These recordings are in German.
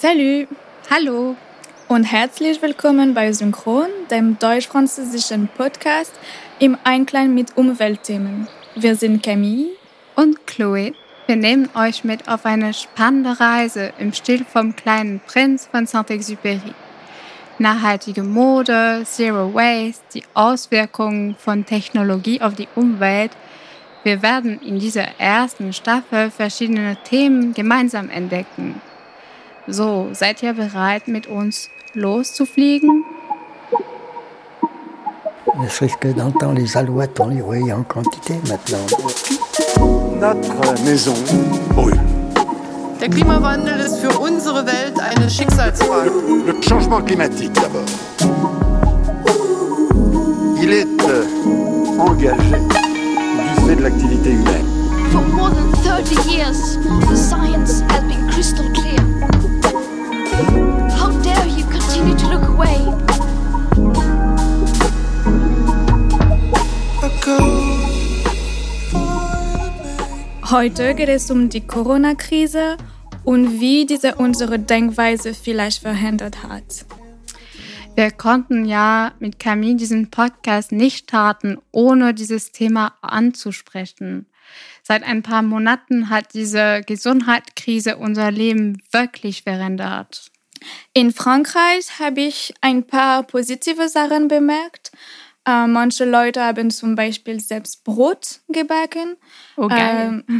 Salut! Hallo! Und herzlich willkommen bei Synchron, dem deutsch-französischen Podcast im Einklang mit Umweltthemen. Wir sind Camille und Chloé. Wir nehmen euch mit auf eine spannende Reise im Stil vom kleinen Prinz von Saint-Exupéry. Nachhaltige Mode, Zero Waste, die Auswirkungen von Technologie auf die Umwelt. Wir werden in dieser ersten Staffel verschiedene Themen gemeinsam entdecken. So, seid ihr bereit, mit uns loszufliegen? Ne serait-ce que dans le temps, les alouettes, on les voyait en quantité maintenant. Notre maison brûle. Der Klimawandel ist für unsere Welt eine Schicksalsfrage. Le changement climatique d'abord. Il est engagé du fait de l'activité humaine. For more than 30 years, the science has been crystal clear. How dare you continue to look away? Heute geht es die Corona-Krise und wie diese unsere Denkweise vielleicht verändert hat. Wir konnten ja mit Camille diesen Podcast nicht starten, ohne dieses Thema anzusprechen. Seit ein paar Monaten hat diese Gesundheitskrise unser Leben wirklich verändert. In Frankreich habe ich ein paar positive Sachen bemerkt. Manche Leute haben zum Beispiel selbst Brot gebacken,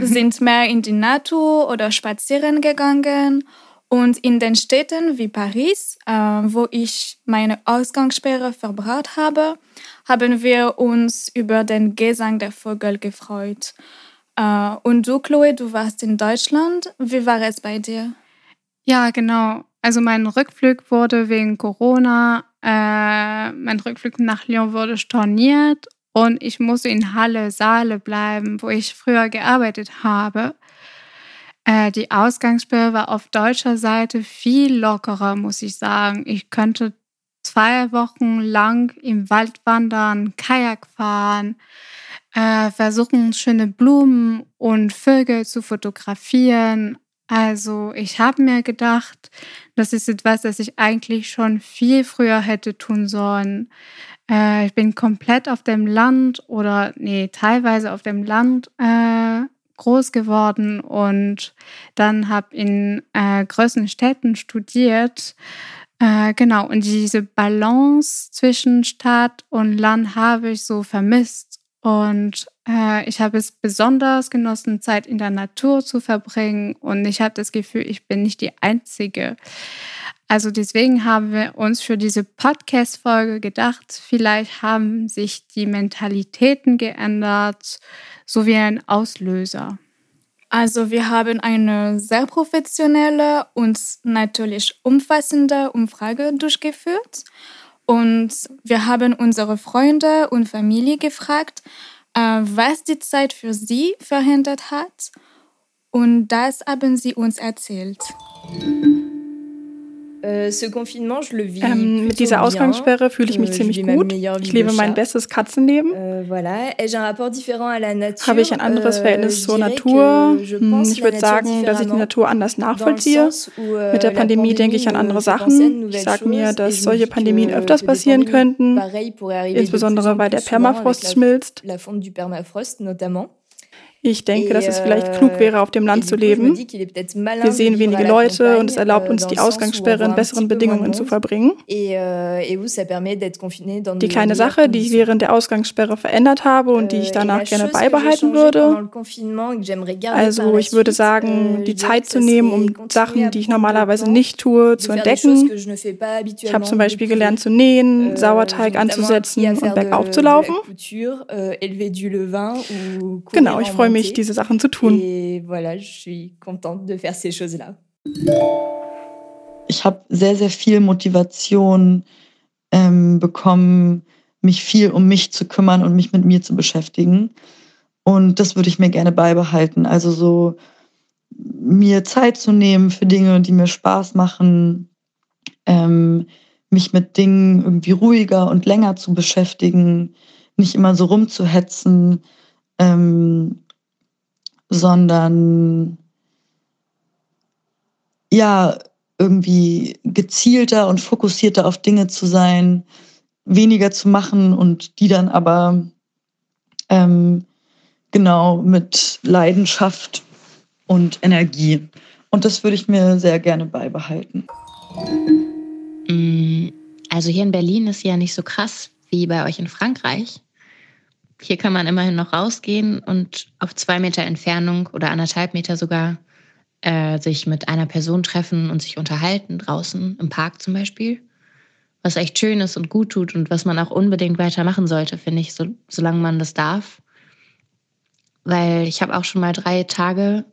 sind mehr in die Natur oder spazieren gegangen. Und in den Städten wie Paris, wo ich meine Ausgangssperre verbraucht habe, haben wir uns über den Gesang der Vögel gefreut. Und du, Chloé, du warst in Deutschland. Wie war es bei dir? Ja, genau. Also mein Rückflug wurde wegen Corona, mein Rückflug nach Lyon wurde storniert und ich musste in Halle-Saale bleiben, wo ich früher gearbeitet habe. Die Ausgangssperre war auf deutscher Seite viel lockerer, muss ich sagen. Ich könnte 2 Wochen lang im Wald wandern, Kajak fahren, versuchen, schöne Blumen und Vögel zu fotografieren. Also ich habe mir gedacht, das ist etwas, das ich eigentlich schon viel früher hätte tun sollen. Ich bin komplett auf dem Land teilweise auf dem Land groß geworden und dann habe in größeren Städten studiert. Genau, und diese Balance zwischen Stadt und Land habe ich so vermisst. Und ich habe es besonders genossen, Zeit in der Natur zu verbringen. Und ich habe das Gefühl, ich bin nicht die Einzige. Also deswegen haben wir uns für diese Podcast-Folge gedacht, vielleicht haben sich die Mentalitäten geändert, so wie ein Auslöser. Also wir haben eine sehr professionelle und natürlich umfassende Umfrage durchgeführt. Und wir haben unsere Freunde und Familie gefragt, was die Zeit für sie verändert hat. Und das haben sie uns erzählt. Mit dieser Ausgangssperre fühle ich mich ziemlich gut. Ich lebe mein bestes Katzenleben. Habe ich ein anderes Verhältnis zur Natur? Ich würde sagen, dass ich die Natur anders nachvollziehe. Mit der Pandemie denke ich an andere Sachen. Ich sage mir, dass solche Pandemien öfters passieren könnten, insbesondere weil der Permafrost schmilzt. Ich denke, dass es vielleicht klug wäre, auf dem Land zu leben. Wir sehen wenige Leute und es erlaubt uns, die Ausgangssperre in besseren Bedingungen zu verbringen. Die kleine Sache, die ich während der Ausgangssperre verändert habe und die ich danach gerne beibehalten würde. Also ich würde sagen, die Zeit zu nehmen, um Sachen, die ich normalerweise nicht tue, zu entdecken. Ich habe zum Beispiel gelernt zu nähen, Sauerteig anzusetzen und bergauf zu laufen. Genau, ich freue mich, diese Sachen zu tun. Ich habe sehr, sehr viel Motivation bekommen, mich viel um mich zu kümmern und mich mit mir zu beschäftigen. Und das würde ich mir gerne beibehalten. Also so mir Zeit zu nehmen für Dinge, die mir Spaß machen, mich mit Dingen irgendwie ruhiger und länger zu beschäftigen, nicht immer so rumzuhetzen, sondern ja, irgendwie gezielter und fokussierter auf Dinge zu sein, weniger zu machen und die dann aber genau mit Leidenschaft und Energie. Und das würde ich mir sehr gerne beibehalten. Also hier in Berlin ist ja nicht so krass wie bei euch in Frankreich. Hier kann man immerhin noch rausgehen und auf 2 Meter Entfernung oder 1,5 Meter sogar sich mit einer Person treffen und sich unterhalten draußen, im Park zum Beispiel. Was echt schön ist und gut tut und was man auch unbedingt weitermachen sollte, finde ich, solange man das darf. Weil ich habe auch schon mal 3 Tage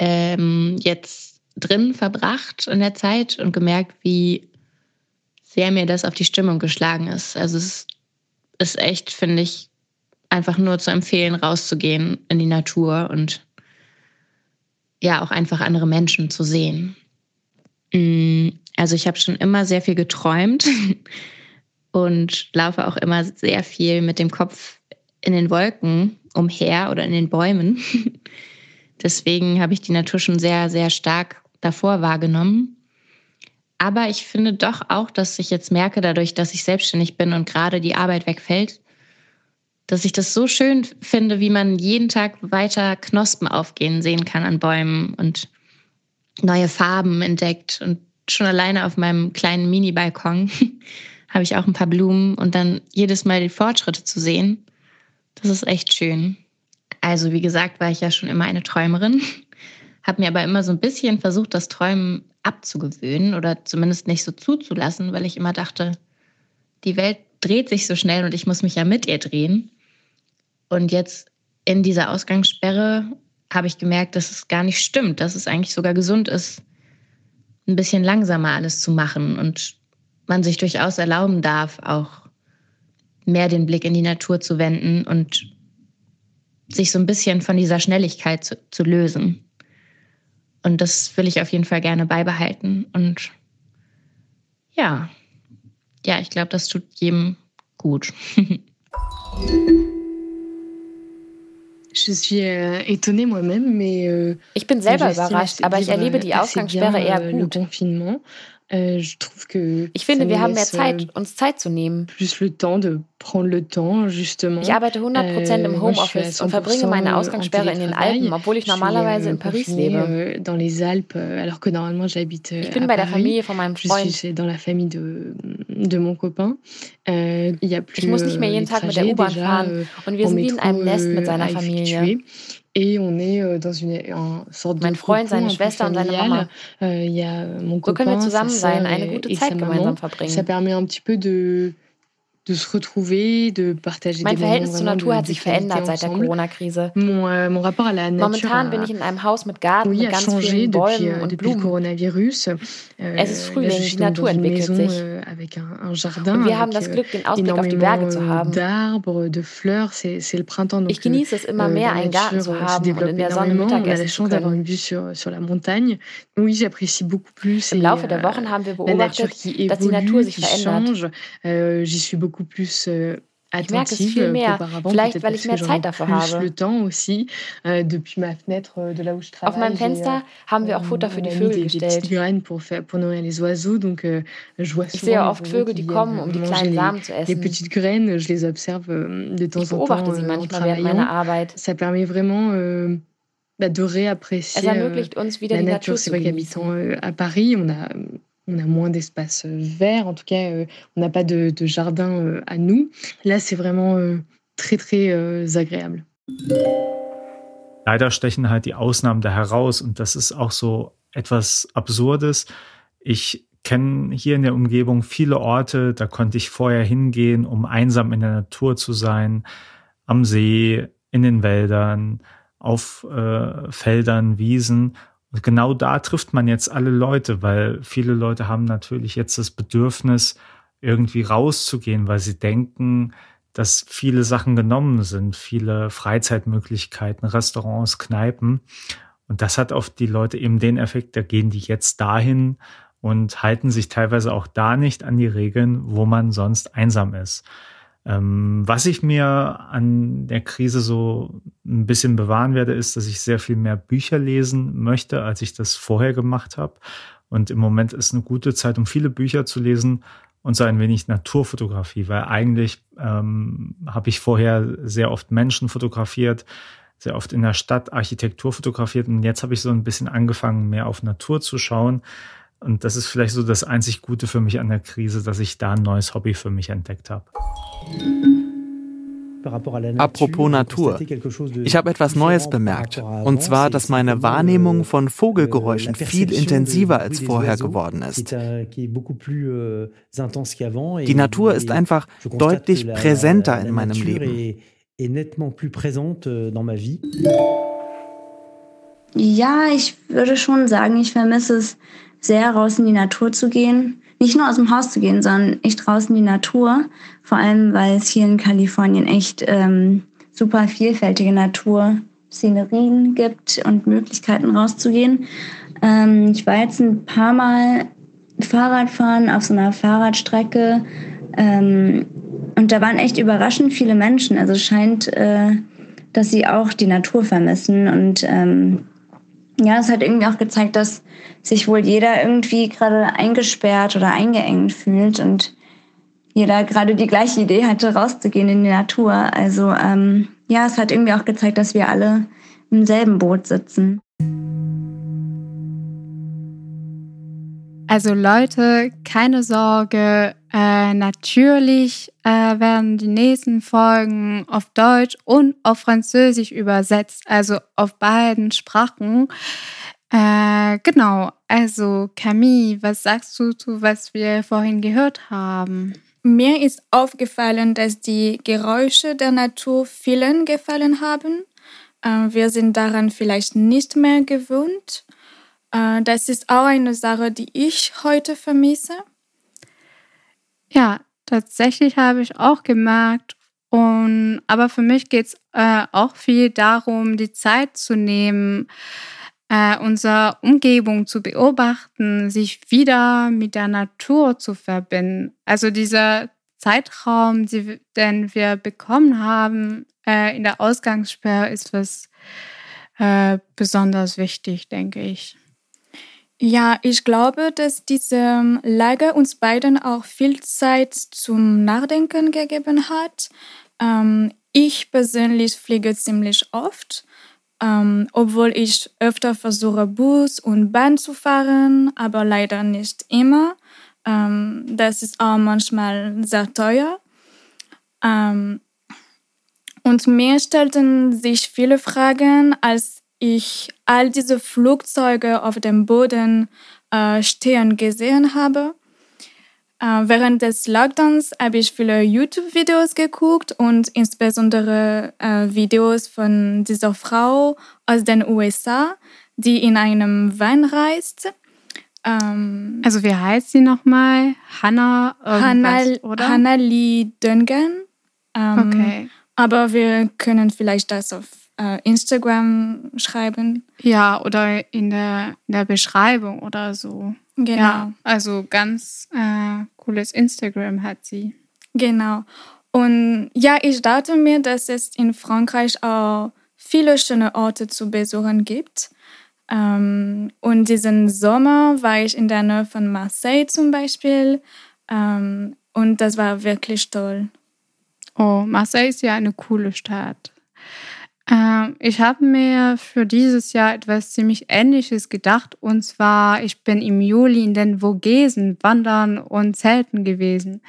jetzt drin verbracht in der Zeit und gemerkt, wie sehr mir das auf die Stimmung geschlagen ist. Also es ist echt, finde ich, einfach nur zu empfehlen, rauszugehen in die Natur und ja auch einfach andere Menschen zu sehen. Also ich habe schon immer sehr viel geträumt und laufe auch immer sehr viel mit dem Kopf in den Wolken umher oder in den Bäumen. Deswegen habe ich die Natur schon sehr, sehr stark davor wahrgenommen. Aber ich finde doch auch, dass ich jetzt merke, dadurch, dass ich selbstständig bin und gerade die Arbeit wegfällt, dass ich das so schön finde, wie man jeden Tag weiter Knospen aufgehen sehen kann an Bäumen und neue Farben entdeckt. Und schon alleine auf meinem kleinen Mini-Balkon habe ich auch ein paar Blumen und dann jedes Mal die Fortschritte zu sehen, das ist echt schön. Also wie gesagt, war ich ja schon immer eine Träumerin, habe mir aber immer so ein bisschen versucht, das Träumen abzugewöhnen oder zumindest nicht so zuzulassen, weil ich immer dachte, die Welt dreht sich so schnell und ich muss mich ja mit ihr drehen. Und jetzt in dieser Ausgangssperre habe ich gemerkt, dass es gar nicht stimmt, dass es eigentlich sogar gesund ist, ein bisschen langsamer alles zu machen und man sich durchaus erlauben darf, auch mehr den Blick in die Natur zu wenden und sich so ein bisschen von dieser Schnelligkeit zu lösen. Und das will ich auf jeden Fall gerne beibehalten. Und ja, ich glaube, das tut jedem gut. Ich bin selber überrascht, aber ich erlebe die Ausgangssperre eher gut. Ich finde, wir haben mehr Zeit, uns Zeit zu nehmen. Ich arbeite 100% im Homeoffice und verbringe meine Ausgangssperre in den Alpen, obwohl ich normalerweise in Paris lebe. Ich bin bei der Familie von meinem Freund. Ich muss nicht mehr jeden Tag mit der U-Bahn fahren und wir sind wie in einem Nest mit seiner Familie. Mein Freund, seine Schwester und seine Mama. So können wir zusammen sein, eine gute Zeit gemeinsam verbringen. Mein Verhältnis zur Natur hat sich verändert seit der Corona-Krise. Momentan bin ich in einem Haus mit Garten, mit ganz vielen Bäumen und Blumen. Es ist Frühling, die Natur entwickelt sich. Und wir haben das Glück, den Ausblick auf die Berge zu haben. Ich genieße es immer mehr, einen Garten zu haben und in der Sonne Mittagessen zu können. Im Laufe der Wochen haben wir beobachtet, dass die Natur sich verändert. Ich merke es viel mehr, vielleicht weil ich mehr Zeit dafür habe. Auf meinem Fenster haben wir auch Futter für die Vögel gestellt. Ich sehe oft Vögel, die kommen, um die kleinen Samen zu essen. Ich beobachte sie manchmal während meiner Arbeit. Es ermöglicht uns, wieder die Natur zu genießen. On a moins d'espace vert, en tout cas, on n'a pas de jardin à nous. Là, c'est vraiment très, très agréable. Leider stechen halt die Ausnahmen da heraus und das ist auch so etwas Absurdes. Ich kenne hier in der Umgebung viele Orte, da konnte ich vorher hingehen, um einsam in der Natur zu sein, am See, in den Wäldern, auf Feldern, Wiesen. Und genau da trifft man jetzt alle Leute, weil viele Leute haben natürlich jetzt das Bedürfnis, irgendwie rauszugehen, weil sie denken, dass viele Sachen genommen sind, viele Freizeitmöglichkeiten, Restaurants, Kneipen. Und das hat auf die Leute eben den Effekt, da gehen die jetzt dahin und halten sich teilweise auch da nicht an die Regeln, wo man sonst einsam ist. Was ich mir an der Krise so ein bisschen bewahren werde, ist, dass ich sehr viel mehr Bücher lesen möchte, als ich das vorher gemacht habe. Und im Moment ist eine gute Zeit, um viele Bücher zu lesen und so ein wenig Naturfotografie, weil eigentlich habe ich vorher sehr oft Menschen fotografiert, sehr oft in der Stadt Architektur fotografiert und jetzt habe ich so ein bisschen angefangen, mehr auf Natur zu schauen. Und das ist vielleicht so das einzig Gute für mich an der Krise, dass ich da ein neues Hobby für mich entdeckt habe. Apropos Natur. Ich habe etwas Neues bemerkt. Und zwar, dass meine Wahrnehmung von Vogelgeräuschen viel intensiver als vorher geworden ist. Die Natur ist einfach deutlich präsenter in meinem Leben. Ja, ich würde schon sagen, ich vermisse es sehr, raus in die Natur zu gehen. Nicht nur aus dem Haus zu gehen, sondern echt raus in die Natur. Vor allem, weil es hier in Kalifornien echt super vielfältige Naturszenerien gibt und Möglichkeiten rauszugehen. Ich war jetzt ein paar Mal Fahrradfahren auf so einer Fahrradstrecke. Und da waren echt überraschend viele Menschen. Also es scheint, dass sie auch die Natur vermissen. Und ja, es hat irgendwie auch gezeigt, dass sich wohl jeder irgendwie gerade eingesperrt oder eingeengt fühlt und jeder gerade die gleiche Idee hatte, rauszugehen in die Natur. Also ja, es hat irgendwie auch gezeigt, dass wir alle im selben Boot sitzen. Also Leute, keine Sorge, natürlich werden die nächsten Folgen auf Deutsch und auf Französisch übersetzt, also auf beiden Sprachen. Genau, also Camille, was sagst du zu, was wir vorhin gehört haben? Mir ist aufgefallen, dass die Geräusche der Natur vielen gefallen haben. Wir sind daran vielleicht nicht mehr gewöhnt. Das ist auch eine Sache, die ich heute vermisse. Ja, tatsächlich habe ich auch gemerkt. Aber für mich geht es auch viel darum, die Zeit zu nehmen, unsere Umgebung zu beobachten, sich wieder mit der Natur zu verbinden. Also dieser Zeitraum, den wir bekommen haben in der Ausgangssperre, ist was besonders wichtig, denke ich. Ja, ich glaube, dass diese Lage uns beiden auch viel Zeit zum Nachdenken gegeben hat. Ich persönlich fliege ziemlich oft, obwohl ich öfter versuche, Bus und Bahn zu fahren, aber leider nicht immer. Das ist auch manchmal sehr teuer. Und mir stellten sich viele Fragen, als ich all diese Flugzeuge auf dem Boden stehen gesehen habe. Während des Lockdowns habe ich viele YouTube-Videos geguckt und insbesondere Videos von dieser Frau aus den USA, die in einem Van reist. Also wie heißt sie nochmal? Hannah Lee Döngen. Okay. Aber wir können vielleicht das auf Instagram schreiben. Ja, oder in der Beschreibung oder so. Genau. Ja, also ganz cooles Instagram hat sie. Genau. Und ja, ich dachte mir, dass es in Frankreich auch viele schöne Orte zu besuchen gibt. Und diesen Sommer war ich in der Nähe von Marseille zum Beispiel. Und das war wirklich toll. Oh, Marseille ist ja eine coole Stadt. Ich habe mir für dieses Jahr etwas ziemlich Ähnliches gedacht. Und zwar, ich bin im Juli in den Vogesen wandern und zelten gewesen.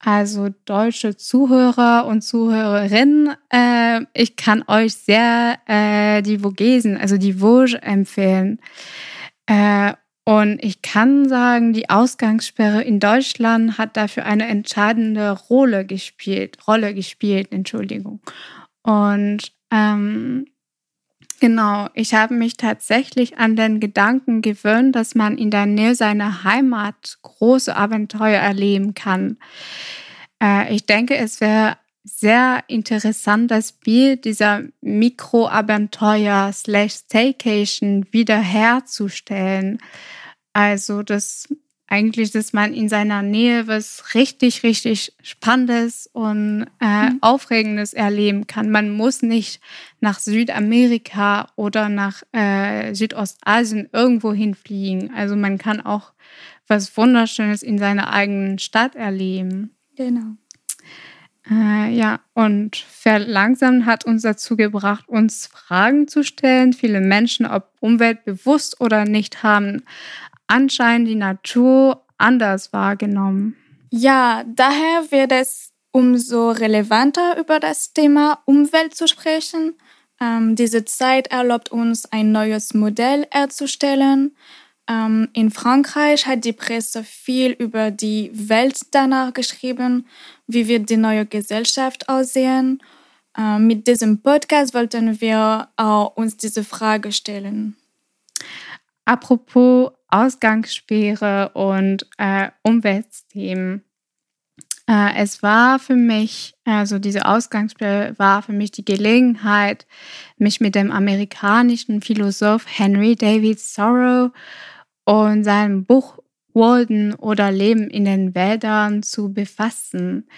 Also deutsche Zuhörer und Zuhörerinnen, ich kann euch sehr die Vogesen, also die Vosges empfehlen. Und ich kann sagen, die Ausgangssperre in Deutschland hat dafür eine entscheidende Rolle gespielt. Und genau, ich habe mich tatsächlich an den Gedanken gewöhnt, dass man in der Nähe seiner Heimat große Abenteuer erleben kann. Ich denke, es wäre sehr interessant, das Bild dieser Mikroabenteuer/Staycation wiederherzustellen. Also das eigentlich, dass man in seiner Nähe was richtig, richtig Spannendes und Aufregendes erleben kann. Man muss nicht nach Südamerika oder nach Südostasien irgendwo hinfliegen. Also man kann auch was Wunderschönes in seiner eigenen Stadt erleben. Genau. Ja, und verlangsamen hat uns dazu gebracht, uns Fragen zu stellen. Viele Menschen, ob umweltbewusst oder nicht, haben anscheinend die Natur anders wahrgenommen. Ja, daher wird es umso relevanter, über das Thema Umwelt zu sprechen. Diese Zeit erlaubt uns, ein neues Modell herzustellen. In Frankreich hat die Presse viel über die Welt danach geschrieben, wie wird die neue Gesellschaft aussehen. Mit diesem Podcast wollten wir auch uns diese Frage stellen. Apropos Ausgangssperre und Umweltthemen. Es war für mich, also diese Ausgangssperre war für mich die Gelegenheit, mich mit dem amerikanischen Philosoph Henry David Thoreau und seinem Buch Walden oder Leben in den Wäldern zu befassen.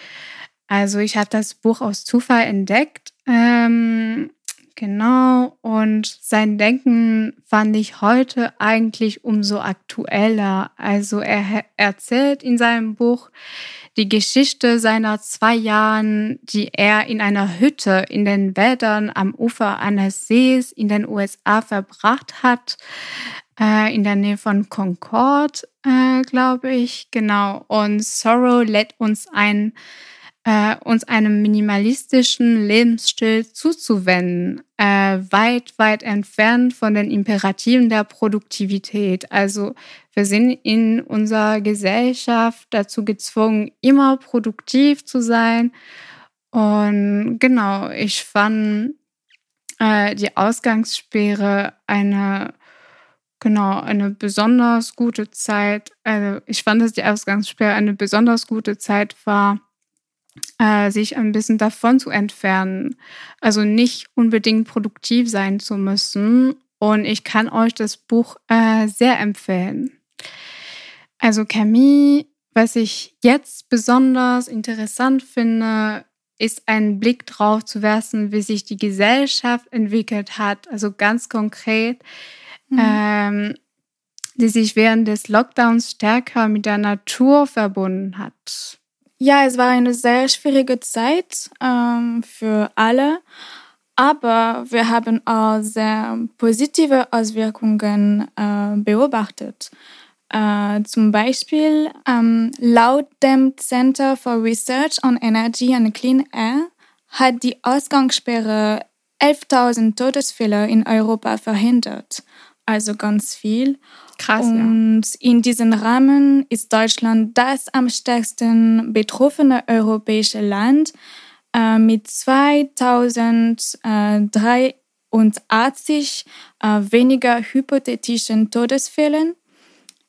Also ich habe das Buch aus Zufall entdeckt, genau, und sein Denken fand ich heute eigentlich umso aktueller. Also er erzählt in seinem Buch die Geschichte seiner 2 Jahren, die er in einer Hütte in den Wäldern am Ufer eines Sees in den USA verbracht hat, in der Nähe von Concord, glaube ich, genau. Und Thoreau lädt uns ein, uns einem minimalistischen Lebensstil zuzuwenden, weit, weit entfernt von den Imperativen der Produktivität. Also wir sind in unserer Gesellschaft dazu gezwungen, immer produktiv zu sein. Und genau, ich fand die Ausgangssperre eine besonders gute Zeit. Also ich fand, dass die Ausgangssperre eine besonders gute Zeit war, sich ein bisschen davon zu entfernen. Also nicht unbedingt produktiv sein zu müssen. Und ich kann euch das Buch sehr empfehlen. Also Camille, was ich jetzt besonders interessant finde, ist einen Blick drauf zu werfen, wie sich die Gesellschaft entwickelt hat. Also ganz konkret, die sich während des Lockdowns stärker mit der Natur verbunden hat. Ja, es war eine sehr schwierige Zeit für alle, aber wir haben auch sehr positive Auswirkungen beobachtet. Zum Beispiel laut dem Center for Research on Energy and Clean Air hat die Ausgangssperre 11.000 Todesfälle in Europa verhindert. Also ganz viel. Krass, und ja. In diesem Rahmen ist Deutschland das am stärksten betroffene europäische Land mit 2083 weniger hypothetischen Todesfällen.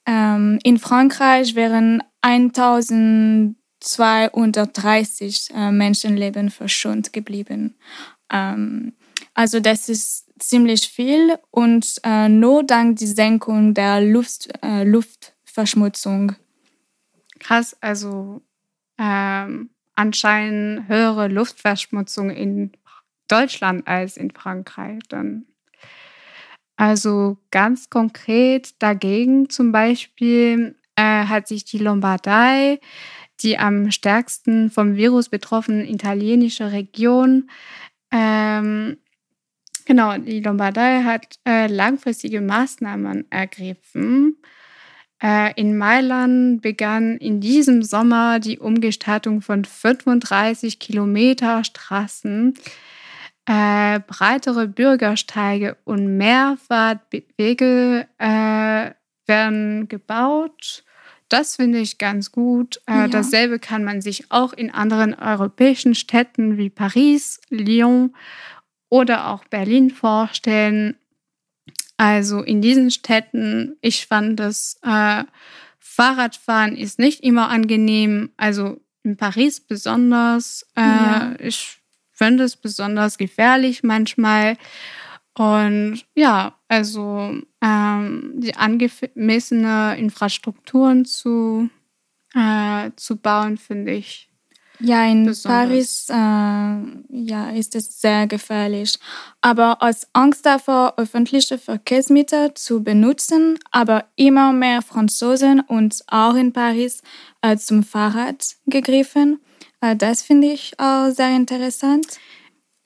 In Frankreich wären 1230 Menschenleben verschont geblieben. Also das ist ziemlich viel und nur dank der Senkung der Luftverschmutzung. Krass, also anscheinend höhere Luftverschmutzung in Deutschland als in Frankreich dann. Also ganz konkret dagegen zum Beispiel hat sich die Lombardei, die am stärksten vom Virus betroffene italienische Region, die Lombardei hat langfristige Maßnahmen ergriffen. In Mailand begann in diesem Sommer die Umgestaltung von 35 Kilometer Straßen, breitere Bürgersteige und Mehrfahrwege werden gebaut. Das finde ich ganz gut. Ja. Dasselbe kann man sich auch in anderen europäischen Städten wie Paris, Lyon oder auch Berlin vorstellen. Also in diesen Städten, ich fand, das Fahrradfahren ist nicht immer angenehm. Also in Paris besonders. Ich finde es besonders gefährlich manchmal. Und ja, also die angemessene Infrastrukturen zu bauen, finde ich. Ja, in besonders. Paris ist es sehr gefährlich. Aber aus Angst davor, öffentliche Verkehrsmittel zu benutzen, aber immer mehr Franzosen und auch in Paris zum Fahrrad gegriffen. Das finde ich auch sehr interessant.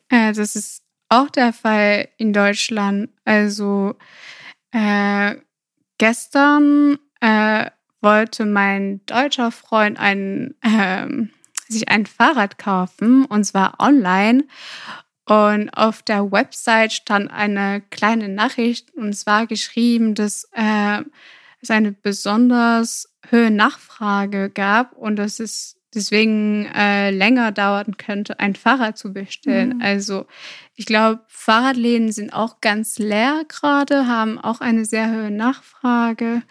Das ist auch der Fall in Deutschland. Also gestern wollte mein deutscher Freund sich ein Fahrrad kaufen, und zwar online. Und auf der Website stand eine kleine Nachricht, und zwar geschrieben, dass es eine besonders hohe Nachfrage gab und dass es deswegen länger dauern könnte, ein Fahrrad zu bestellen. Mhm. Also ich glaube, Fahrradläden sind auch ganz leer gerade, haben auch eine sehr hohe Nachfrage.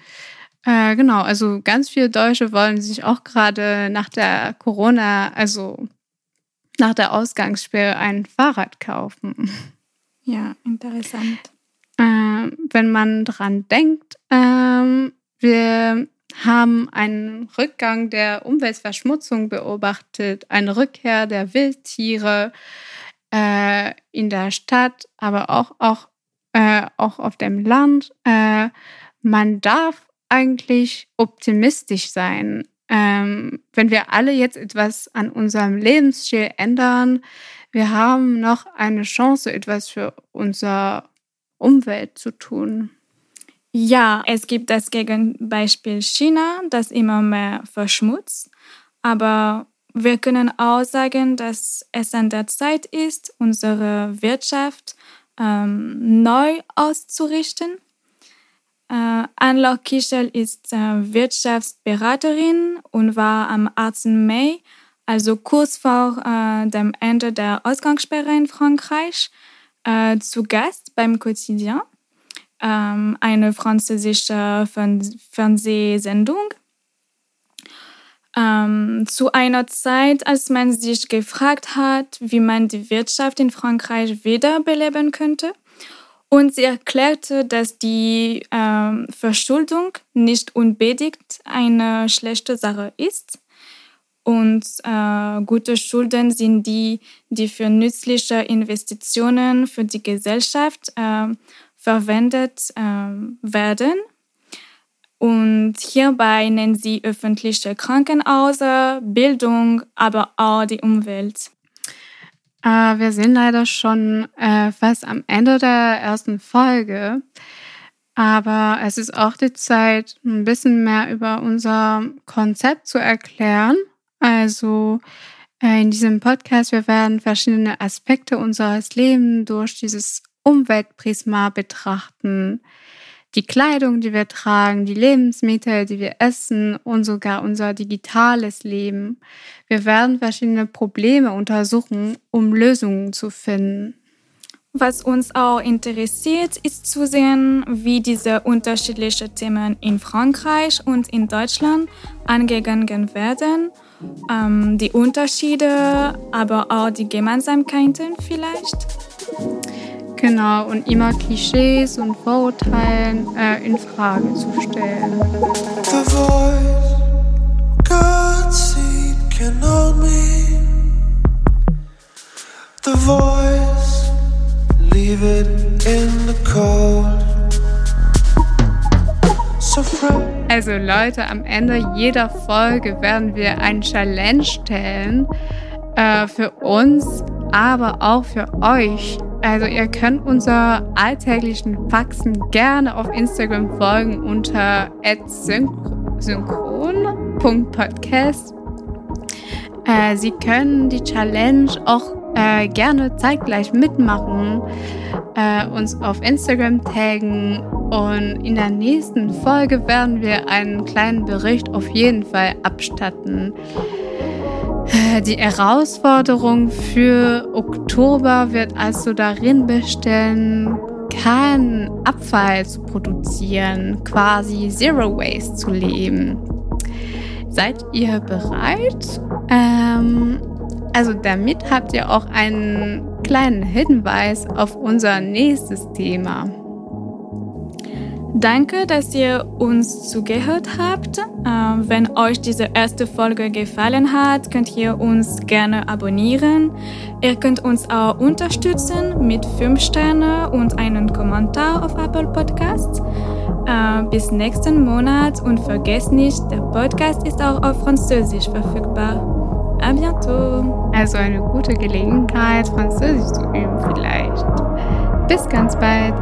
Genau, also ganz viele Deutsche wollen sich auch gerade nach der Corona, also nach der Ausgangssperre, ein Fahrrad kaufen. Ja, interessant. Wenn man dran denkt, wir haben einen Rückgang der Umweltverschmutzung beobachtet, eine Rückkehr der Wildtiere in der Stadt, aber auch auf dem Land. Man darf eigentlich optimistisch sein. Wenn wir alle jetzt etwas an unserem Lebensstil ändern, wir haben noch eine Chance, etwas für unsere Umwelt zu tun. Ja, es gibt das Gegenbeispiel China, das immer mehr verschmutzt. Aber wir können auch sagen, dass es an der Zeit ist, unsere Wirtschaft neu auszurichten. Anne-Laure Kiechel ist Wirtschaftsberaterin und war am 18. Mai, also kurz vor dem Ende der Ausgangssperre in Frankreich, zu Gast beim Quotidien, eine französische Fernsehsendung, zu einer Zeit, als man sich gefragt hat, wie man die Wirtschaft in Frankreich wiederbeleben könnte. Und sie erklärte, dass die Verschuldung nicht unbedingt eine schlechte Sache ist. Und gute Schulden sind die, die für nützliche Investitionen für die Gesellschaft verwendet werden. Und hierbei nennt sie öffentliche Krankenhäuser, Bildung, aber auch die Umwelt. Wir sind leider schon fast am Ende der ersten Folge, aber es ist auch die Zeit, ein bisschen mehr über unser Konzept zu erklären. Also in diesem Podcast, wir werden verschiedene Aspekte unseres Lebens durch dieses Umweltprisma betrachten. Die Kleidung, die wir tragen, die Lebensmittel, die wir essen und sogar unser digitales Leben. Wir werden verschiedene Probleme untersuchen, um Lösungen zu finden. Was uns auch interessiert, ist zu sehen, wie diese unterschiedlichen Themen in Frankreich und in Deutschland angegangen werden. Die Unterschiede, aber auch die Gemeinsamkeiten vielleicht. Genau, und immer Klischees und Vorurteilen in Frage zu stellen. The voice God seed can hold me. The voice, leave it in the cold. So also Leute, am Ende jeder Folge werden wir einen Challenge stellen für uns, aber auch für euch. Also ihr könnt unsere alltäglichen Faxen gerne auf Instagram folgen unter @synchron.podcast. Sie können die Challenge auch gerne zeitgleich mitmachen, uns auf Instagram taggen, und in der nächsten Folge werden wir einen kleinen Bericht auf jeden Fall abstatten. Die Herausforderung für Oktober wird also darin bestehen, keinen Abfall zu produzieren, quasi Zero Waste zu leben. Seid ihr bereit? Also damit habt ihr auch einen kleinen Hinweis auf unser nächstes Thema. Danke, dass ihr uns zugehört habt. Wenn euch diese erste Folge gefallen hat, könnt ihr uns gerne abonnieren. Ihr könnt uns auch unterstützen mit 5 Sternen und einen Kommentar auf Apple Podcasts. Bis nächsten Monat und vergesst nicht, der Podcast ist auch auf Französisch verfügbar. À bientôt! Also eine gute Gelegenheit, Französisch zu üben vielleicht. Bis ganz bald!